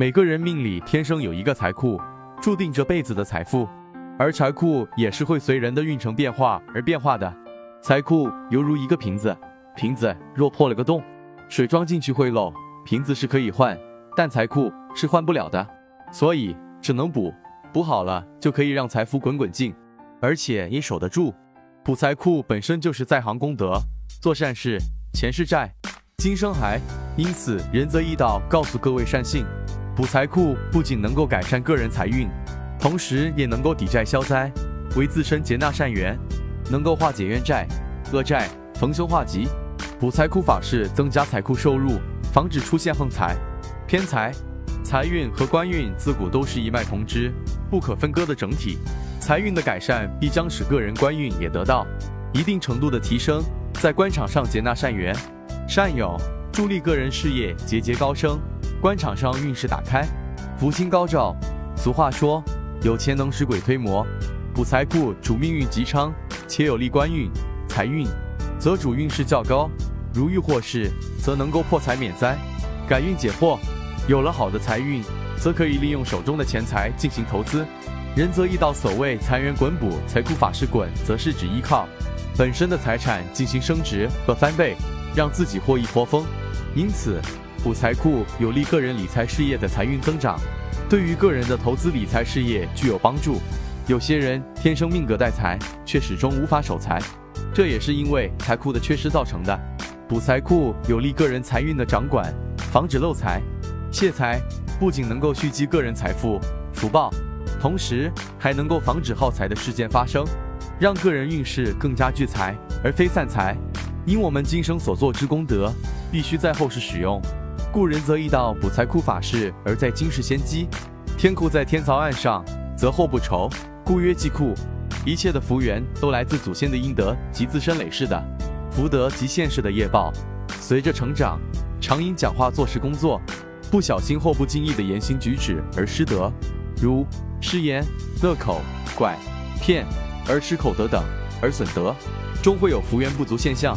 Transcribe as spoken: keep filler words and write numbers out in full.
每个人命里天生有一个财库，注定这辈子的财富，而财库也是会随人的运程变化而变化的。财库犹如一个瓶子，瓶子若破了个洞，水装进去会漏，瓶子是可以换，但财库是换不了的，所以只能补，补好了就可以让财富滚滚进，而且也守得住。补财库本身就是在行功德，做善事，前世债，今生还。因此，仁泽一道告诉各位善信，补财库不仅能够改善个人财运，同时也能够抵债消灾，为自身结纳善缘，能够化解冤债、恶债，逢凶化吉。补财库法是增加财库收入，防止出现横财、偏财。财运和官运自古都是一脉同支，不可分割的整体。财运的改善必将使个人官运也得到一定程度的提升，在官场上结纳善缘、善友，助力个人事业节节高升，官场上运势打开，福星高照。俗话说，有钱能使鬼推磨。补财库主命运吉昌，且有利官运、财运，则主运势较高。如遇祸事，则能够破财免灾，改运解惑。有了好的财运，则可以利用手中的钱财进行投资。仁泽易道所谓财源滚补财库法是滚，则是指依靠本身的财产进行升值和翻倍，让自己获益颇丰。因此，补财库有利个人理财事业的财运增长，对于个人的投资理财事业具有帮助。有些人天生命格带财，却始终无法守财，这也是因为财库的缺失造成的。补财库有利个人财运的掌管，防止漏财、泄财，不仅能够蓄积个人财富、福报，同时还能够防止耗财的事件发生，让个人运势更加聚财而非散财。因我们今生所做之功德，必须在后世使用，故仁泽易道补财库法是而在今世先积，天库在天凿岸上，则后不愁，故曰济库。一切的福缘都来自祖先的阴德及自身累世的福德及现世的业报，随着成长，常因讲话做事工作不小心或不经意的言行举止而失德，如失言、乐口、拐、骗、而失口德等，而损德，终会有福缘不足现象。